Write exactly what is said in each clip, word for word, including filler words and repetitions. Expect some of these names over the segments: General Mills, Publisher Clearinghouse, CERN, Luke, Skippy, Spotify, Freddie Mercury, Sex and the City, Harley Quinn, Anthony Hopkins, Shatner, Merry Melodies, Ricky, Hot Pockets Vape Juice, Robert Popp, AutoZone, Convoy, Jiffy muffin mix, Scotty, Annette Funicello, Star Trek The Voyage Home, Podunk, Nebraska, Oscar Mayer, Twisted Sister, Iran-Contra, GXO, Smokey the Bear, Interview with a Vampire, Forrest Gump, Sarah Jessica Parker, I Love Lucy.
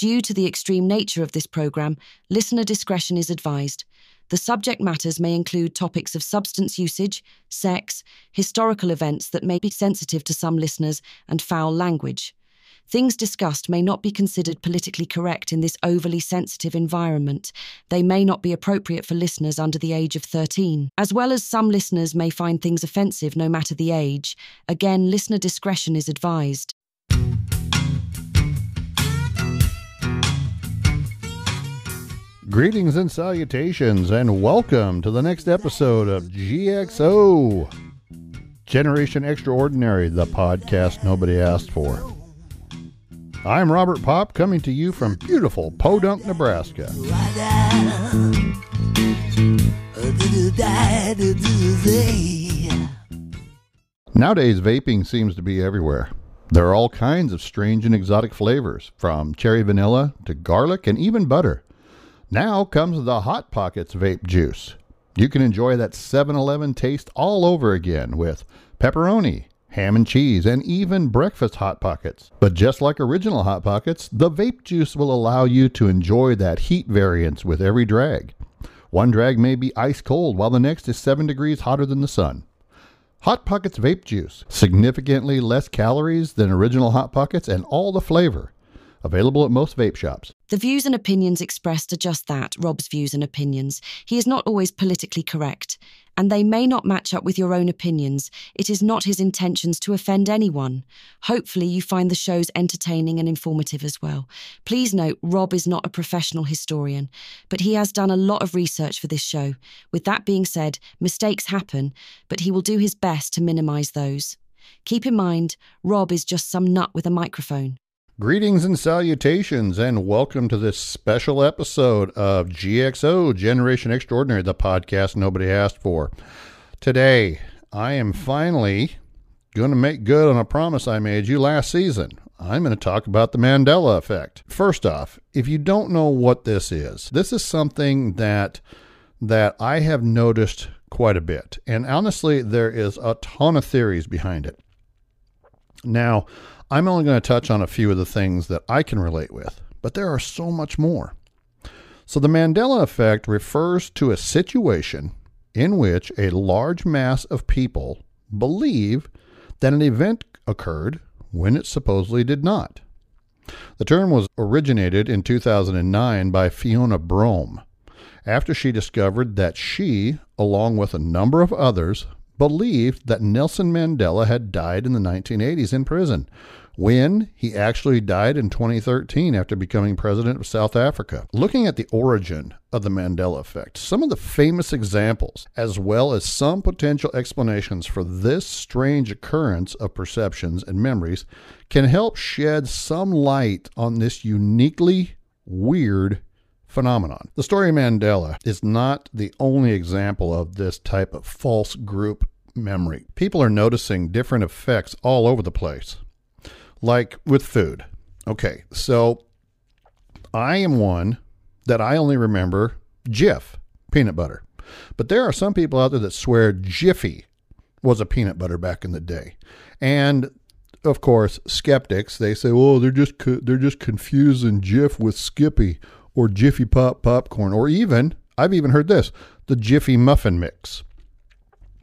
Due to the extreme nature of this program, listener discretion is advised. The subject matters may include topics of substance usage, sex, historical events that may be sensitive to some listeners, and foul language. Things discussed may not be considered politically correct in this overly sensitive environment. They may not be appropriate for listeners under the age of thirteen. As well as some listeners may find things offensive no matter the age. Again, listener discretion is advised. Greetings and salutations, and welcome to the next episode of G X O, Generation Extraordinary, the podcast nobody asked for. I'm Robert Popp, coming to you from beautiful Podunk, Nebraska. Nowadays, vaping seems to be everywhere. There are all kinds of strange and exotic flavors, from cherry vanilla to garlic and even butter. Now comes the Hot Pockets Vape Juice. You can enjoy that seven eleven taste all over again with pepperoni, ham and cheese, and even breakfast Hot Pockets. But just like original Hot Pockets, the vape juice will allow you to enjoy that heat variance with every drag. One drag may be ice cold, while the next is seven degrees hotter than the sun. Hot Pockets Vape Juice. Significantly less calories than original Hot Pockets and all the flavor. Available at most vape shops. The views and opinions expressed are just that, Rob's views and opinions. He is not always politically correct, and they may not match up with your own opinions. It is not his intentions to offend anyone. Hopefully you find the shows entertaining and informative as well. Please note, Rob is not a professional historian, but he has done a lot of research for this show. With that being said, mistakes happen, but he will do his best to minimise those. Keep in mind, Rob is just some nut with a microphone. Greetings and salutations, and welcome to this special episode of G X O, Generation Extraordinary, the podcast nobody asked for. Today, I am finally going to make good on a promise I made you last season. I'm going to talk about the Mandela Effect. First off, if you don't know what this is, this is something that, that I have noticed quite a bit. And honestly, there is a ton of theories behind it. Now, I'm only going to touch on a few of the things that I can relate with, but there are so much more. So the Mandela Effect refers to a situation in which a large mass of people believe that an event occurred when it supposedly did not. The term was originated in two thousand nine by Fiona Broome, after she discovered that she, along with a number of others, believed that Nelson Mandela had died in the nineteen eighties in prison, when he actually died in twenty thirteen after becoming president of South Africa. Looking at the origin of the Mandela Effect, some of the famous examples, as well as some potential explanations for this strange occurrence of perceptions and memories, can help shed some light on this uniquely weird phenomenon. The story of Mandela is not the only example of this type of false group memory. People are noticing different effects all over the place, like with food. Okay, so I am one that I only remember Jif peanut butter, but there are some people out there that swear Jiffy was a peanut butter back in the day. And of course, skeptics, they say, "Oh, they're just co- they're just confusing Jif with Skippy or Jiffy Pop popcorn," or even, I've even heard this, the Jiffy muffin mix.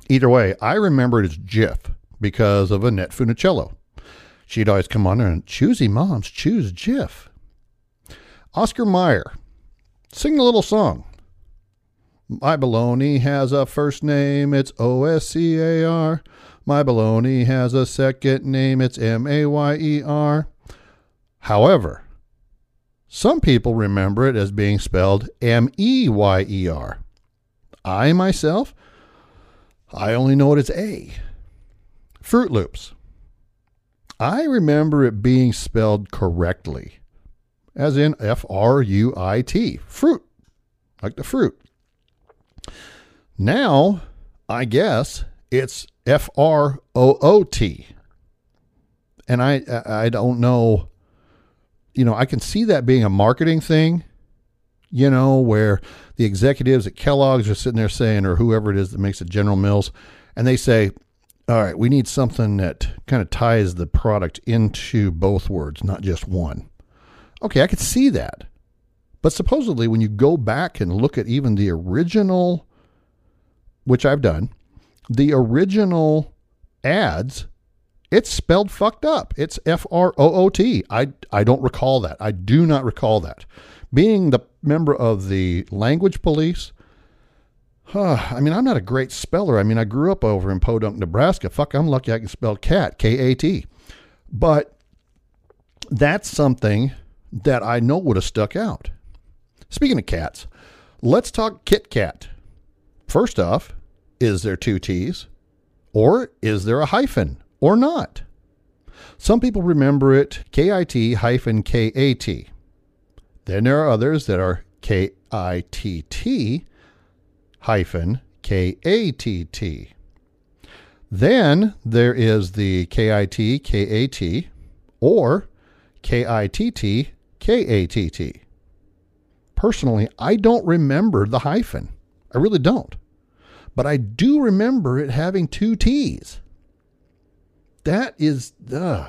Either way, I remember it as Jif because of Annette Funicello. She'd always come on and, "Choosy moms, choose Jif." Oscar Mayer, sing a little song. "My baloney has a first name, it's O S C A R. My baloney has a second name, it's M A Y E R. However, some people remember it as being spelled M E Y E R. I, myself, I only know it as A. Fruit Loops. I remember it being spelled correctly, as in F R U I T, fruit, like the fruit. Now, I guess it's F R O O T. And I, I, I don't know. You know, I can see that being a marketing thing, you know, where the executives at Kellogg's are sitting there saying, or whoever it is that makes it, General Mills, and they say, "All right, we need something that kind of ties the product into both words, not just one." Okay, I could see that. But supposedly when you go back and look at even the original, which I've done, the original ads, it's spelled fucked up. It's F R O O T. I, I don't recall that. I do not recall that. Being the member of the language police, huh, I mean, I'm not a great speller. I mean, I grew up over in Podunk, Nebraska. Fuck, I'm lucky I can spell cat, K A T. But that's something that I know would have stuck out. Speaking of cats, let's talk KitKat. First off, is there two T's? Or is there a hyphen? Or not? Some people remember it K I T hyphen K A T. Then there are others that are K I T T hyphen K A T T. Then there is the K I T K A T or K I T T K A T T. Personally, I don't remember the hyphen. I really don't. But I do remember it having two T's. That is, uh,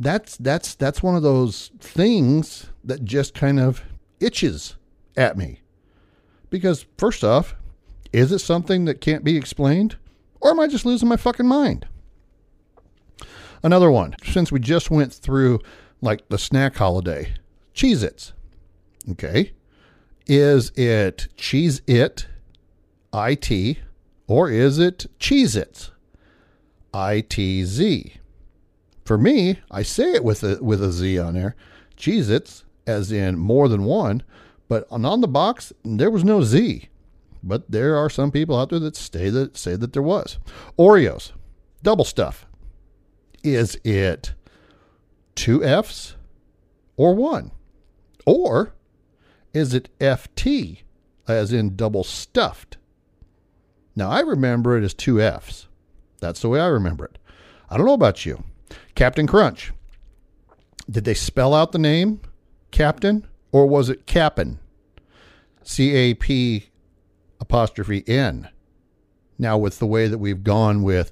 that's, that's, that's one of those things that just kind of itches at me. Because first off, is it something that can't be explained? Or am I just losing my fucking mind? Another one, since we just went through like the snack holiday, Cheez-Its. Okay. Is it Cheez-It, I T, or is it Cheez-Its, I T Z? For me, I say it with a, with a Z on there. Cheez-Its, as in more than one. But on the box, there was no Z. But there are some people out there that say that, say that there was. Oreos. Double stuff. Is it two F's or one? Or is it F T, as in double stuffed? Now, I remember it as two F's. That's the way I remember it. I don't know about you. Captain Crunch. Did they spell out the name Captain, or was it Cap'n? C A P apostrophe N. Now, with the way that we've gone with,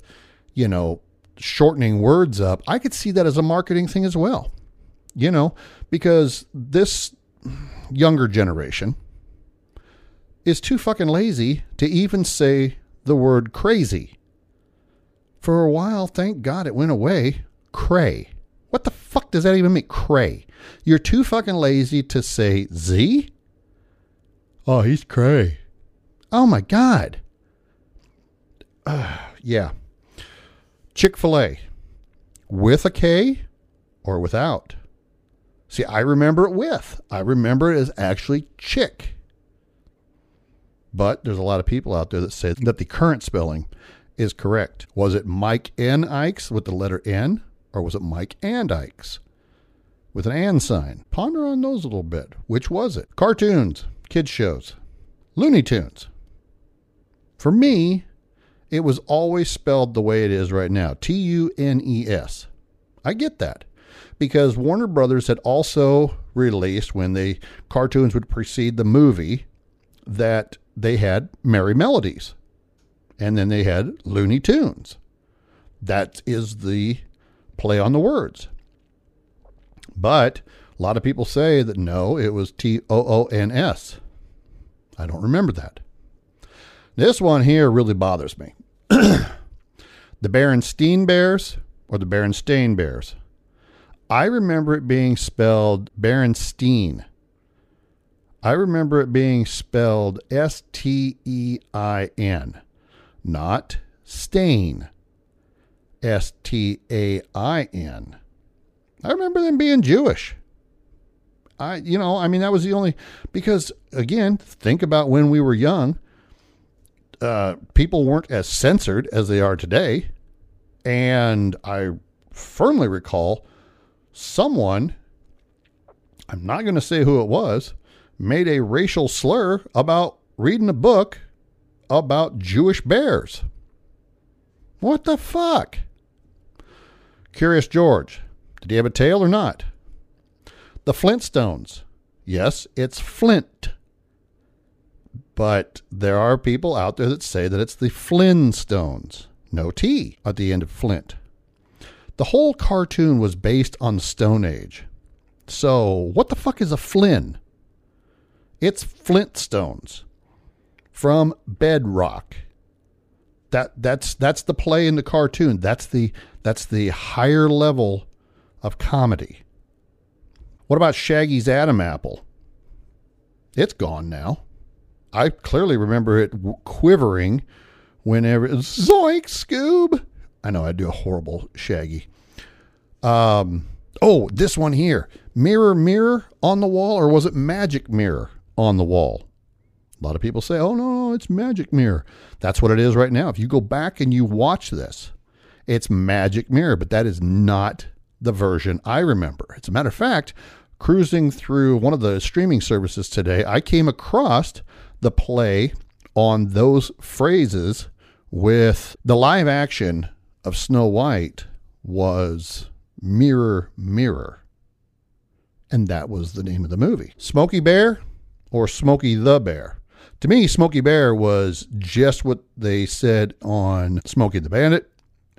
you know, shortening words up, I could see that as a marketing thing as well. You know, because this younger generation is too fucking lazy to even say the word crazy. For a while, thank God it went away. Cray. What the fuck does that even mean? Cray. You're too fucking lazy to say Z? Oh, he's cray. Oh my God. Uh, yeah. Chick-fil-A. With a K or without? See, I remember it with. I remember it as actually chick. But there's a lot of people out there that say that the current spelling is correct. Was it Mike N. Ikes with the letter N? Or was it Mike and Ikes with an and sign? Ponder on those a little bit. Which was it? Cartoons, kids shows, Looney Tunes. For me, it was always spelled the way it is right now. T U N E S. I get that. Because Warner Brothers had also released, when the cartoons would precede the movie, that they had Merry Melodies. And then they had Looney Tunes. That is the play on the words. But a lot of people say that no, it was T O O N S. I don't remember that. This one here really bothers me. The Berenstein Bears, or the Berenstein Bears. I remember it being spelled Berenstein. I remember it being spelled S T E I N, not stain. S T A I N. I remember them being Jewish. I, you know, I mean, that was the only, because again, think about when we were young, uh, people weren't as censored as they are today. And I firmly recall someone, I'm not going to say who it was, made a racial slur about reading a book about Jewish bears. What the fuck? Curious George. Did he have a tail or not? The Flintstones. Yes, it's Flint. But there are people out there that say that it's the Flintstones. No T at the end of Flint. The whole cartoon was based on the Stone Age. So what the fuck is a Flynn? It's Flintstones from Bedrock. That that's that's the play in the cartoon. That's the that's the higher level of comedy. What about Shaggy's Adam Apple? It's gone now. I clearly remember it quivering whenever Zoink Scoob. I know I do a horrible Shaggy. Um, oh, this one here. Mirror, mirror on the wall, or was it magic mirror on the wall? A lot of people say, oh, no, no, it's magic mirror. That's what it is right now. If you go back and you watch this, it's magic mirror, but that is not the version I remember. As a matter of fact, cruising through one of the streaming services today, I came across the play on those phrases with the live action of Snow White was Mirror, Mirror. And that was the name of the movie. Smokey Bear or Smokey the Bear? To me, Smokey Bear was just what they said on Smokey the Bandit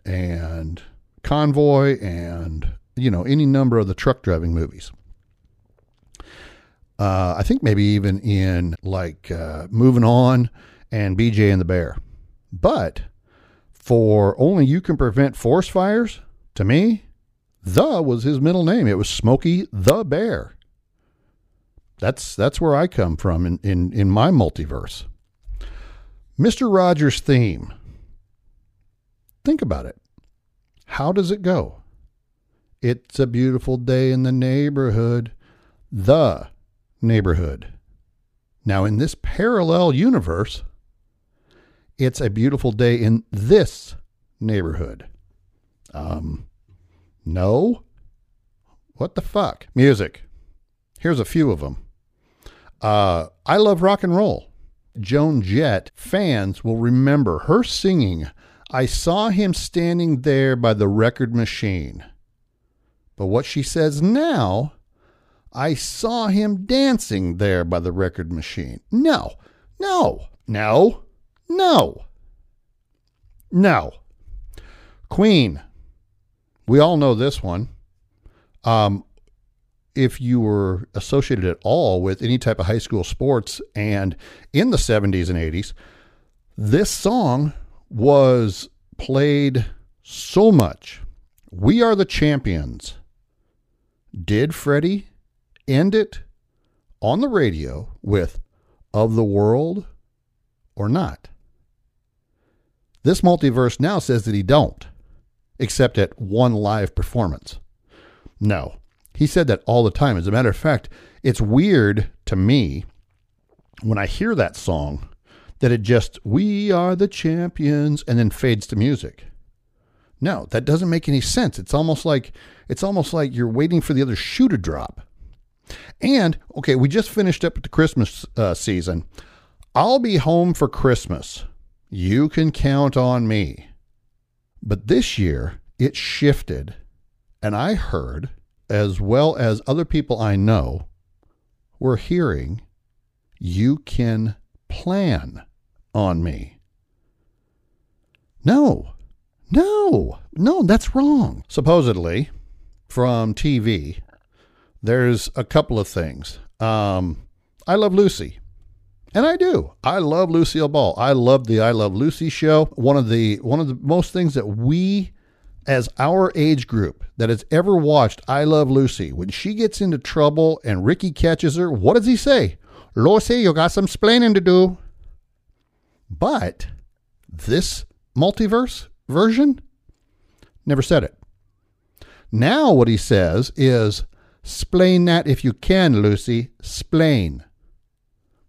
and Convoy and, you know, any number of the truck driving movies. Uh, I think maybe even in like uh, Moving On and B J and the Bear. But for Only You Can Prevent Forest Fires, to me, The was his middle name. It was Smokey the Bear. That's that's where I come from in, in, in my multiverse. Mister Rogers' theme. Think about it. How does it go? It's a beautiful day in the neighborhood. The neighborhood. Now, in this parallel universe, it's a beautiful day in this neighborhood. Um, no? What the fuck? Music. Here's a few of them. Uh, I Love Rock and Roll. Joan Jett. Fans will remember her singing, I saw him standing there by the record machine. But what she says now, I saw him dancing there by the record machine. No, no, no, no, no. Queen. We all know this one. Um, if you were associated at all with any type of high school sports and in the seventies and eighties, this song was played so much. We Are the Champions. Did Freddie end it on the radio with Of the World or not? This multiverse now says that he don't, except at one live performance. No, he said that all the time. As a matter of fact, it's weird to me when I hear that song that it just, we are the champions, and then fades to music. No, that doesn't make any sense. It's almost like, it's almost like you're waiting for the other shoe to drop. And, okay, we just finished up with the Christmas uh, season. I'll be home for Christmas. You can count on me. But this year, it shifted. And I heard, as well as other people I know, were hearing, you can plan on me. No, no, no, that's wrong. Supposedly, from T V, there's a couple of things. Um, I Love Lucy. And I do. I love Lucille Ball. I love the I Love Lucy show. One of the one of the most things that we, as our age group, that has ever watched I Love Lucy, when she gets into trouble and Ricky catches her, what does he say? Lucy, you got some splaining to do. But this multiverse version never said it. Now what he says is, splain that if you can, Lucy. Splain.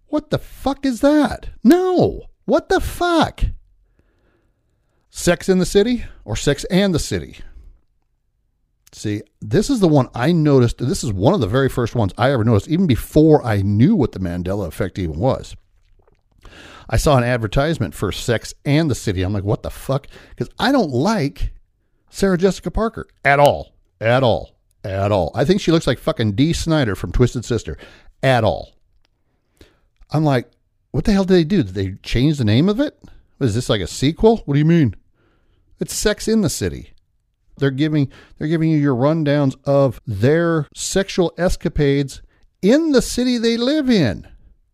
What the fuck is that? No. What the fuck? Sex in the City or Sex and the City? See, this is the one I noticed. This is one of the very first ones I ever noticed, even before I knew what the Mandela Effect even was. I saw an advertisement for Sex and the City. I'm like, what the fuck? Because I don't like Sarah Jessica Parker at all. At all. At all. I think she looks like fucking Dee Snider from Twisted Sister. At all. I'm like, what the hell did they do? Did they change the name of it? Is this like a sequel? What do you mean? It's Sex in the City. They're giving they're giving you your rundowns of their sexual escapades in the city they live in.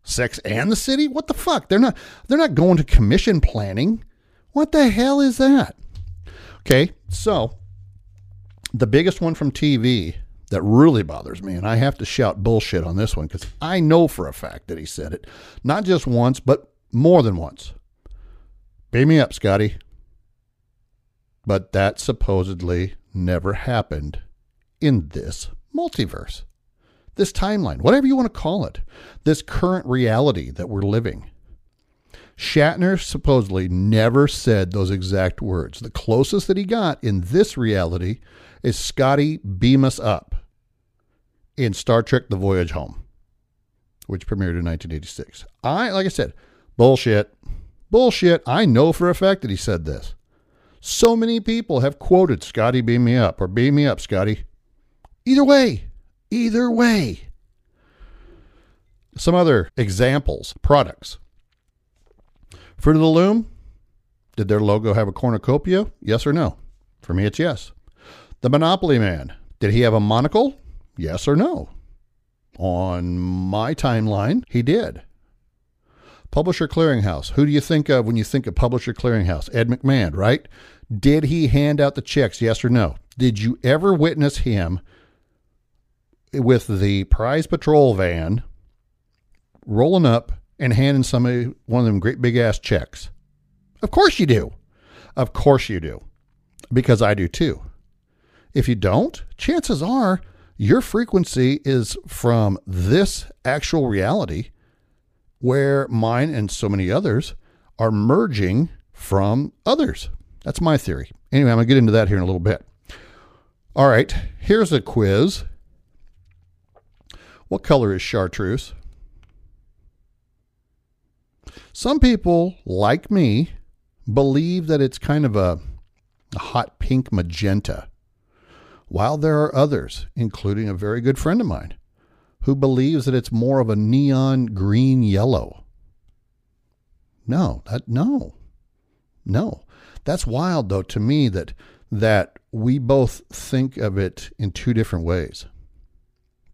Sex and the City? What the fuck? They're not they're not going to commission planning. What the hell is that? Okay, so the biggest one from T V that really bothers me, and I have to shout bullshit on this one because I know for a fact that he said it, not just once, but more than once. Pay me up, Scotty. But that supposedly never happened in this multiverse, this timeline, whatever you want to call it, this current reality that we're living. Shatner supposedly never said those exact words. The closest that he got in this reality is Scotty, beam us up in Star Trek: The Voyage Home, which premiered in nineteen eighty-six. I, like I said, bullshit, bullshit. I know for a fact that he said this. So many people have quoted Scotty, beam me up, or beam me up, Scotty. Either way, either way. Some other examples, products. Fruit of the Loom, did their logo have a cornucopia? Yes or no? For me, it's yes. The Monopoly Man, did he have a monocle? Yes or no? On my timeline, he did. Publisher Clearinghouse, who do you think of when you think of Publisher Clearinghouse? Ed McMahon, right? Did he hand out the checks? Yes or no? Did you ever witness him with the prize patrol van rolling up and handing somebody one of them great big ass checks? Of course you do. Of course you do. Because I do too. If you don't, chances are your frequency is from this actual reality where mine and so many others are merging from others. That's my theory. Anyway, I'm going to get into that here in a little bit. All right, here's a quiz. What color is chartreuse? Some people, like me, believe that it's kind of a, a hot pink magenta, while there are others, including a very good friend of mine, who believes that it's more of a neon green yellow. No, that, no, no. That's wild, though, to me, that that we both think of it in two different ways.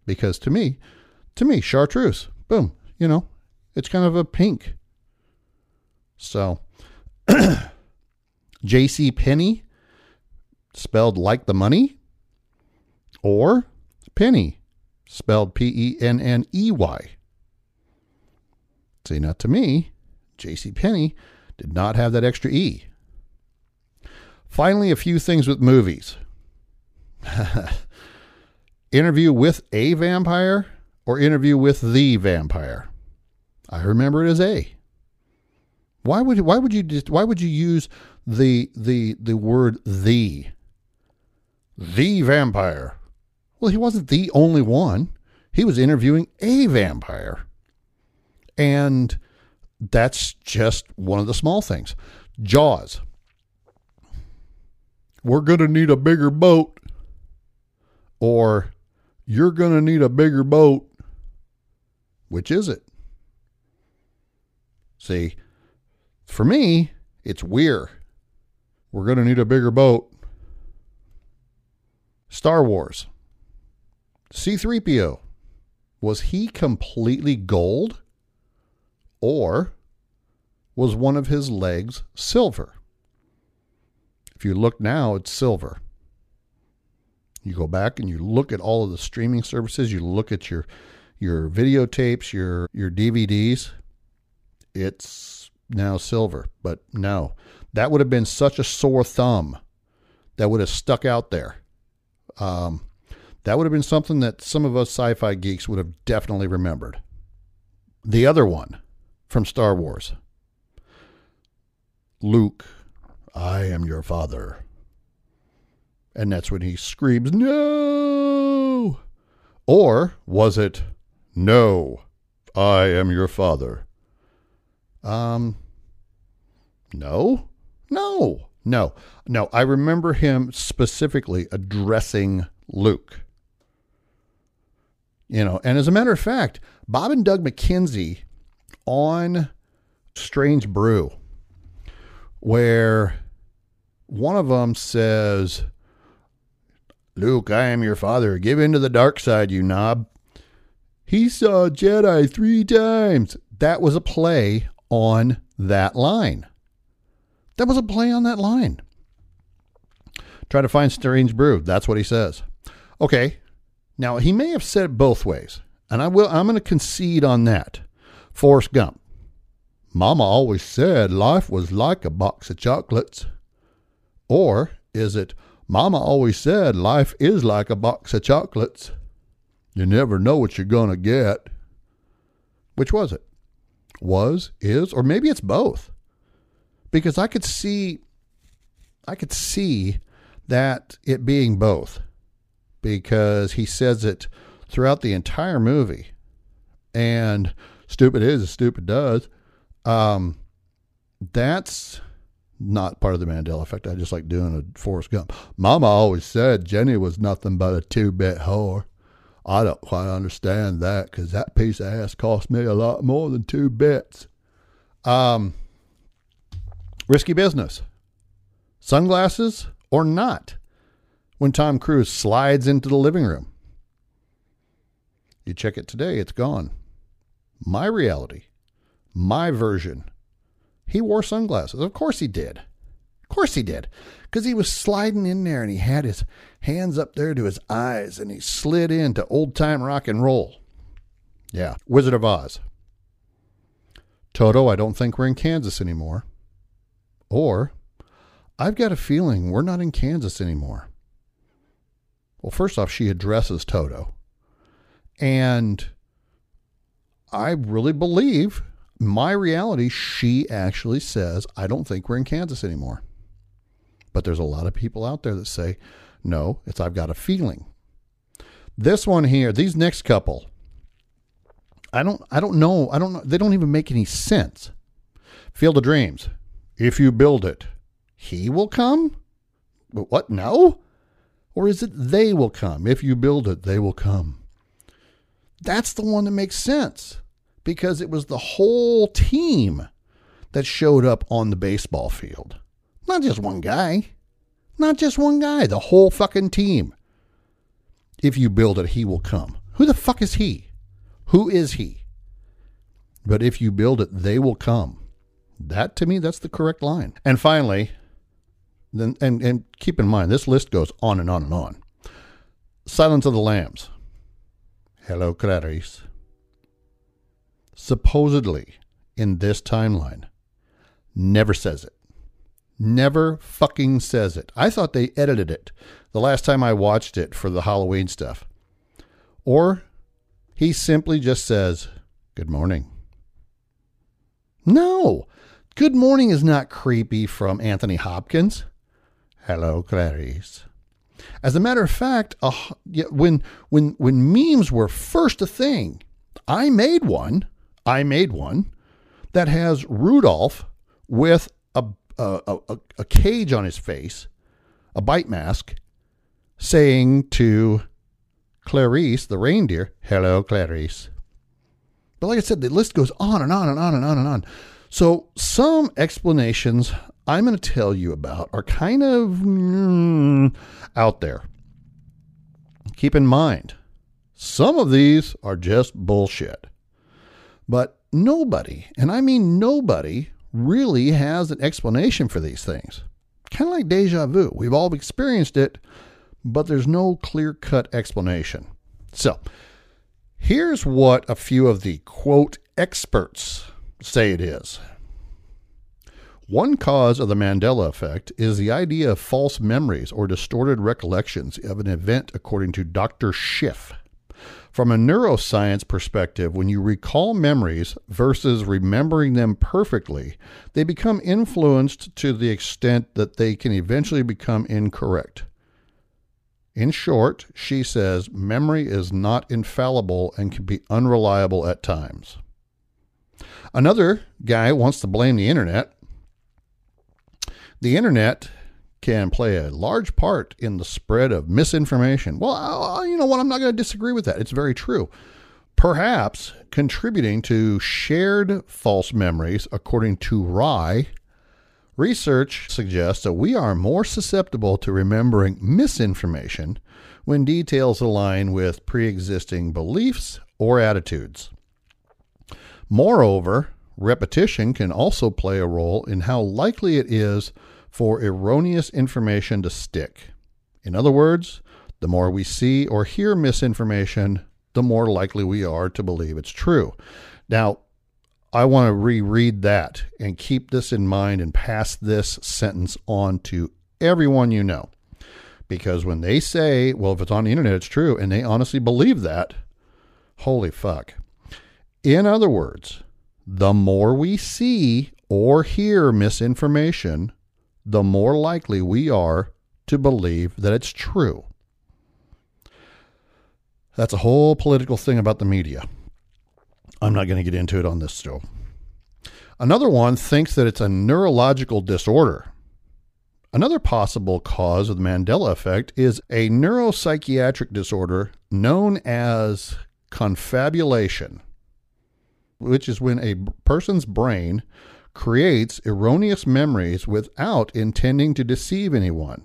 Because to me, to me, chartreuse, boom, you know, it's kind of a pink. So, JCPenney, spelled like the money, or penny, spelled P E N N E Y. See, not to me, JCPenney did not have that extra E. Finally, a few things with movies. Interview with a Vampire or Interview with the Vampire? I remember it as A. Why would why would you just, why would you use the the the word the the vampire? Well, he wasn't the only one. He was interviewing a vampire. And that's just one of the small things. Jaws. We're going to need a bigger boat. Or you're going to need a bigger boat. Which is it? See, for me, it's we're. We're going to need a bigger boat. Star Wars. C three P O, was he completely gold or was one of his legs silver? If you look now, it's silver. You go back and you look at all of the streaming services, you look at your your videotapes, your, your D V Ds, it's now silver. But no, that would have been such a sore thumb that would have stuck out there. Um... That would have been something that some of us sci-fi geeks would have definitely remembered. The other one from Star Wars. Luke, I am your father. And that's when he screams, no! Or was it, no, I am your father? Um, no, no, no, no. I remember him specifically addressing Luke. You know, and as a matter of fact, Bob and Doug McKenzie on Strange Brew, where one of them says, Luke, I am your father. Give in to the dark side, you knob. He saw Jedi three times. That was a play on that line. That was a play on that line. Try to find strange brew. That's what he says. Okay. Now, he may have said it both ways, and I will, I'm going to concede on that. Forrest Gump. Mama always said life was like a box of chocolates. Or is it, Mama always said life is like a box of chocolates. You never know what you're going to get. Which was it? Was, is, or maybe it's both. Because I could see, I could see that it being both. Because he says it throughout the entire movie. And stupid is as stupid does. Um, that's not part of the Mandela Effect. I just like doing a Forrest Gump. Mama always said Jenny was nothing but a two-bit whore. I don't quite understand that because that piece of ass cost me a lot more than two bits. Um, risky business. Sunglasses or not? When Tom Cruise slides into the living room. You check it today, it's gone. My reality. My version. He wore sunglasses. Of course he did. Of course he did. Because he was sliding in there and he had his hands up there to his eyes and he slid into old time rock and roll. Yeah. Wizard of Oz. Toto, I don't think we're in Kansas anymore. Or, I've got a feeling we're not in Kansas anymore. Well, first off, she addresses Toto. And I really believe, my reality, she actually says, I don't think we're in Kansas anymore. But there's a lot of people out there that say, no, it's I've got a feeling. This one here, these next couple, I don't I don't know. I don't know. They don't even make any sense. Field of Dreams. If you build it, he will come? What? No? Or is it they will come? If you build it, they will come. That's the one that makes sense because it was the whole team that showed up on the baseball field. Not just one guy. Not just one guy. The whole fucking team. If you build it, he will come. Who the fuck is he? Who is he? But if you build it, they will come. That, to me, that's the correct line. And finally... Then, and, and keep in mind, this list goes on and on and on. Silence of the Lambs. Hello, Clarice. Supposedly, in this timeline, never says it. Never fucking says it. I thought they edited it the last time I watched it for the Halloween stuff. Or he simply just says, good morning. No. Good morning is not creepy from Anthony Hopkins. Hello, Clarice. As a matter of fact, uh, when when when memes were first a thing, I made one. I made one that has Rudolph with a a, a, a cage on his face, a bite mask, saying to Clarice, the reindeer, "Hello, Clarice." But like I said, the list goes on and on and on and on and on. So some explanations I'm going to tell you about are kind of mm, out there. Keep in mind, some of these are just bullshit. But nobody, and I mean nobody, really has an explanation for these things. Kind of like deja vu. We've all experienced it, but there's no clear-cut explanation. So here's what a few of the, quote, experts say it is. One cause of the Mandela effect is the idea of false memories or distorted recollections of an event, according to Doctor Schiff. From a neuroscience perspective, when you recall memories versus remembering them perfectly, they become influenced to the extent that they can eventually become incorrect. In short, she says, memory is not infallible and can be unreliable at times. Another guy wants to blame the internet. The internet can play a large part in the spread of misinformation. Well, I, you know what? I'm not going to disagree with that. It's very true. Perhaps contributing to shared false memories, according to Rye, Research suggests that we are more susceptible to remembering misinformation when details align with pre-existing beliefs or attitudes. Moreover, repetition can also play a role in how likely it is for erroneous information to stick. In other words, the more we see or hear misinformation, the more likely we are to believe it's true. Now, I want to reread that and keep this in mind and pass this sentence on to everyone you know. Because when they say, well, if it's on the internet, it's true, and they honestly believe that, holy fuck. In other words, the more we see or hear misinformation, the more likely we are to believe that it's true. That's a whole political thing about the media. I'm not going to get into it on this show. Another one thinks that it's a neurological disorder. Another possible cause of the Mandela effect is a neuropsychiatric disorder known as confabulation, which is when a person's brain creates erroneous memories without intending to deceive anyone,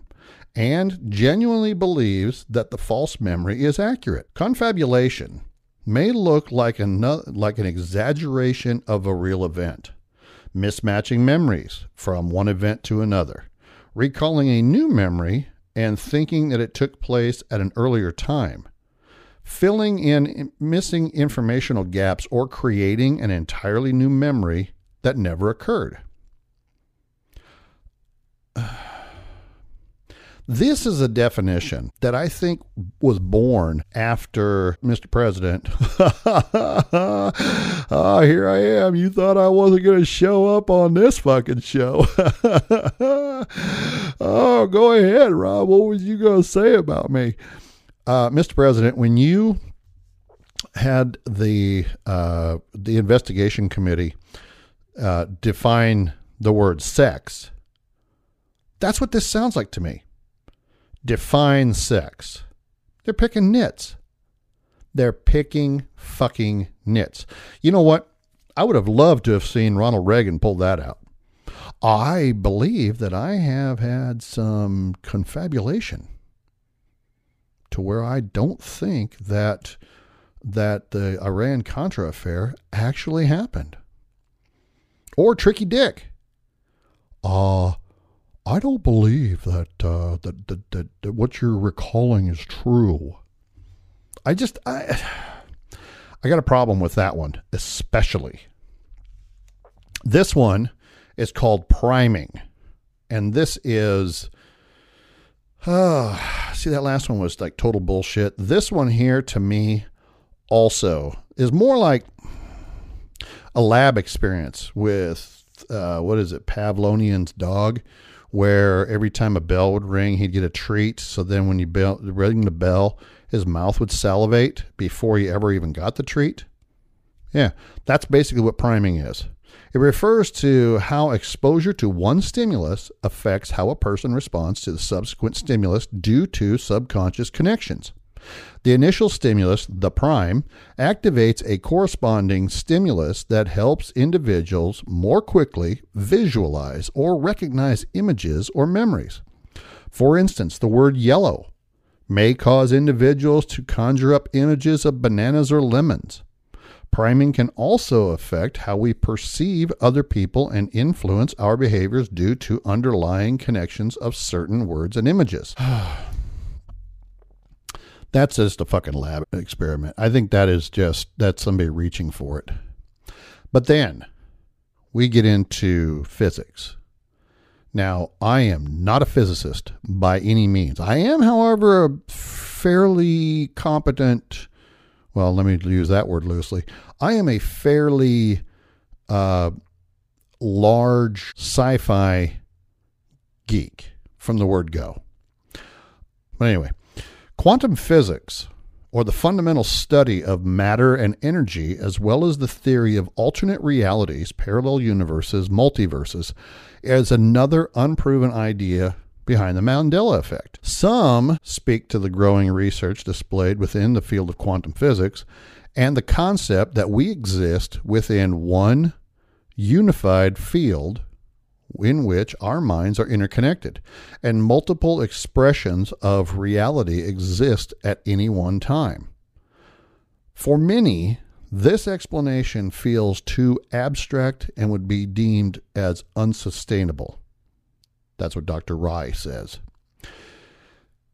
and genuinely believes that the false memory is accurate. Confabulation may look like another, like an exaggeration of a real event, mismatching memories from one event to another, recalling a new memory and thinking that it took place at an earlier time, filling in missing informational gaps, or creating an entirely new memory that never occurred. Uh, This is a definition that I think was born after Mister President. Oh, here I am. You thought I wasn't going to show up on this fucking show. Oh, go ahead, Rob. What was you going to say about me? Uh, Mister President, when you had the, uh, the investigation committee uh, define the word sex, that's what this sounds like to me. Define sex. They're picking nits. They're picking fucking nits. You know what? I would have loved to have seen Ronald Reagan pull that out. I believe that I have had some confabulation to where I don't think that that the Iran-Contra affair actually happened. Or Tricky Dick. Uh I don't believe that, uh, that, that, that, that what you're recalling is true. I just, I, I got a problem with that one, especially. This one is called priming. And this is, uh, see, that last one was like total bullshit. This one here to me also is more like a lab experience with, uh, what is it? Pavlonian's dog, where every time a bell would ring, he'd get a treat. So then when you bell, ring the bell, his mouth would salivate before he ever even got the treat. Yeah, that's basically what priming is. It refers to how exposure to one stimulus affects how a person responds to the subsequent stimulus due to subconscious connections. The initial stimulus, the prime, activates a corresponding stimulus that helps individuals more quickly visualize or recognize images or memories. For instance, the word yellow may cause individuals to conjure up images of bananas or lemons. Priming can also affect how we perceive other people and influence our behaviors due to underlying connections of certain words and images. That's just a fucking lab experiment. I think that is just, that's somebody reaching for it. But then we get into physics. Now, I am not a physicist by any means. I am, however, a fairly competent, well, let me use that word loosely. I am a fairly uh, large sci-fi geek from the word go. But anyway. Quantum physics, or the fundamental study of matter and energy, as well as the theory of alternate realities, parallel universes, multiverses, is another unproven idea behind the Mandela effect. Some speak to the growing research displayed within the field of quantum physics and the concept that we exist within one unified field in which our minds are interconnected and multiple expressions of reality exist at any one time. For many, this explanation feels too abstract and would be deemed as unsustainable. That's what Doctor Rye says.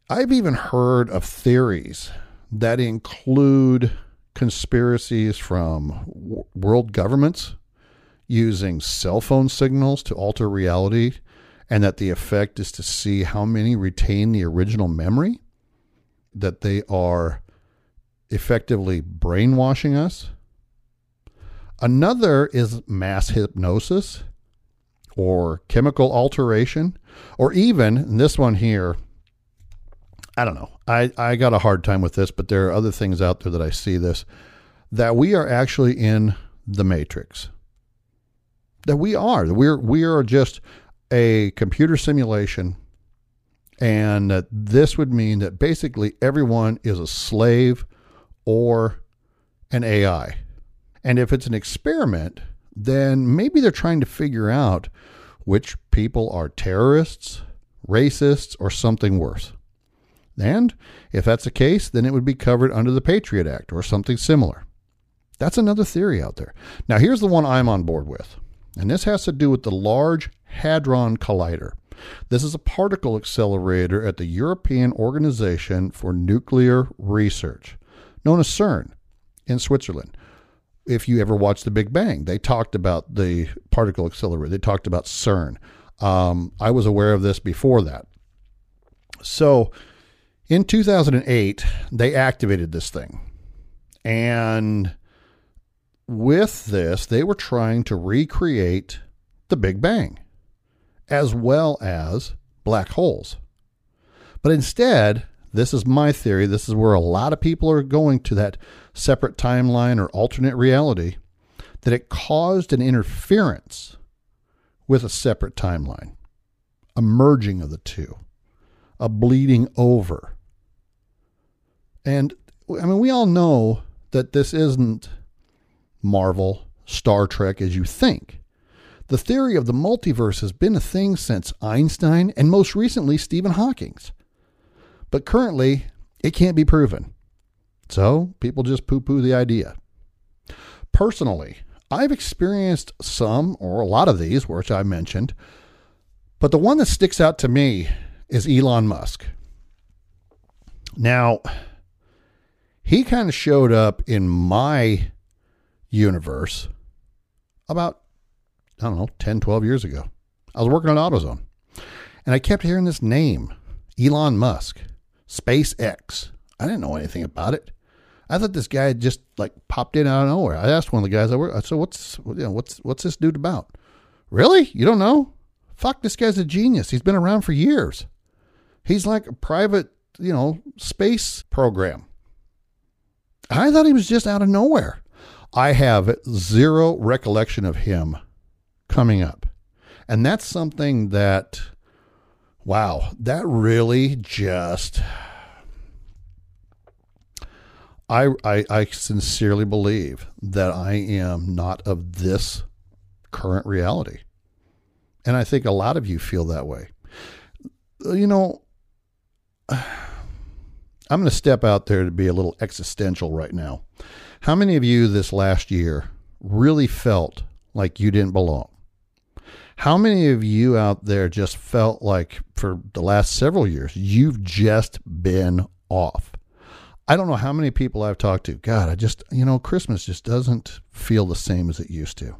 I've even heard of theories that include conspiracies from world governments using cell phone signals to alter reality, and that the effect is to see how many retain the original memory, that they are effectively brainwashing us. Another is mass hypnosis or chemical alteration, or even, and this one here, I don't know. I, I got a hard time with this, but there are other things out there that I see this, that we are actually in the Matrix. That we are. We're, we are just a computer simulation, and that this would mean that basically everyone is a slave or an A I. And if it's an experiment, then maybe they're trying to figure out which people are terrorists, racists, or something worse. And if that's the case, then it would be covered under the Patriot Act or something similar. That's another theory out there. Now, here's the one I'm on board with. And this has to do with the Large Hadron Collider. This is a particle accelerator at the European Organization for Nuclear Research, known as CERN, in Switzerland. If you ever watched The Big Bang, they talked about the particle accelerator. They talked about CERN. Um, I was aware of this before that. So in two thousand eight, they activated this thing. And with this, they were trying to recreate the Big Bang, as well as black holes. But instead, this is my theory, this is where a lot of people are going to that separate timeline or alternate reality, that it caused an interference with a separate timeline, a merging of the two, a bleeding over. And, I mean, we all know that this isn't Marvel, Star Trek as you think. The theory of the multiverse has been a thing since Einstein and most recently Stephen Hawking's. But currently, it can't be proven. So people just poo-poo the idea. Personally, I've experienced some or a lot of these, which I mentioned, but the one that sticks out to me is Elon Musk. Now, he kind of showed up in my universe about, I don't know, ten, twelve years ago. I was working at AutoZone, and I kept hearing this name, Elon Musk, SpaceX. I didn't know anything about it. I thought this guy just like popped in out of nowhere. I asked one of the guys I work, so what's, you know, what's, what's this dude about? Really? You don't know? Fuck, this guy's a genius. He's been around for years. He's like a private, you know, space program. I thought he was just out of nowhere. I have zero recollection of him coming up. And that's something that, wow, that really just, I, I, I sincerely believe that I am not of this current reality. And I think a lot of you feel that way. You know, I'm going to step out there to be a little existential right now. How many of you this last year really felt like you didn't belong? How many of you out there just felt like for the last several years, you've just been off? I don't know how many people I've talked to. God, I just, you know, Christmas just doesn't feel the same as it used to.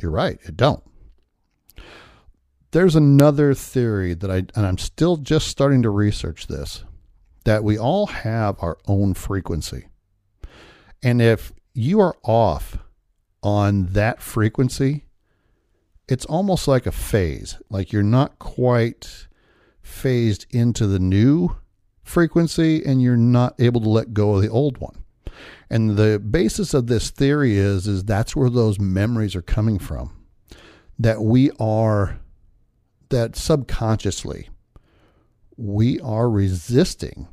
You're right. It don't. There's another theory that I, and I'm still just starting to research this, that we all have our own frequency. And if you are off on that frequency, it's almost like a phase, like you're not quite phased into the new frequency and you're not able to let go of the old one. And the basis of this theory is, is that's where those memories are coming from, that we are, that subconsciously we are resisting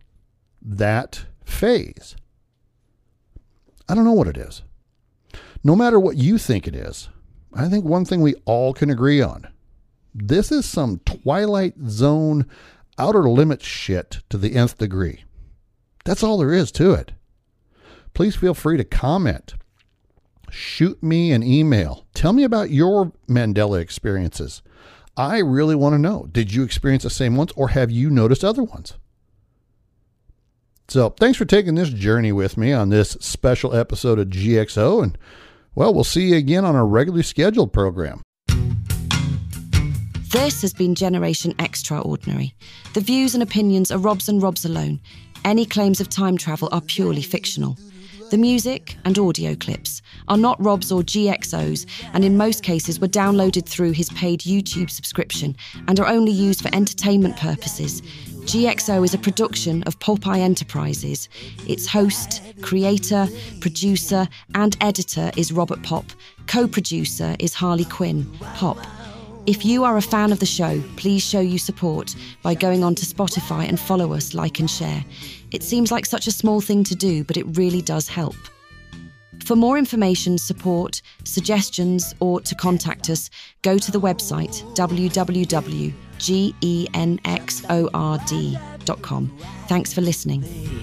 that phase. I don't know what it is. No matter what you think it is, I think one thing we all can agree on This is some Twilight Zone outer limits shit to the nth degree. That's all there is to it. Please feel free to comment. Shoot me an email. Tell me about your Mandela experiences. I really want to know. Did you experience the same ones, or have you noticed other ones? So thanks for taking this journey with me on this special episode of G X O. And, well, we'll see you again on our regularly scheduled program. This has been Generation Extraordinary. The views and opinions are Rob's and Rob's alone. Any claims of time travel are purely fictional. The music and audio clips are not Rob's or G X O's, and in most cases were downloaded through his paid YouTube subscription and are only used for entertainment purposes. G X O is a production of Popeye Enterprises. Its host, creator, producer and editor is Robert Popp. Co-producer is Harley Quinn, Pop. If you are a fan of the show, please show you support by going on to Spotify and follow us, like and share. It seems like such a small thing to do, but it really does help. For more information, support, suggestions, or to contact us, go to the website w w w dot g e n x o r d dot com. Thanks for listening.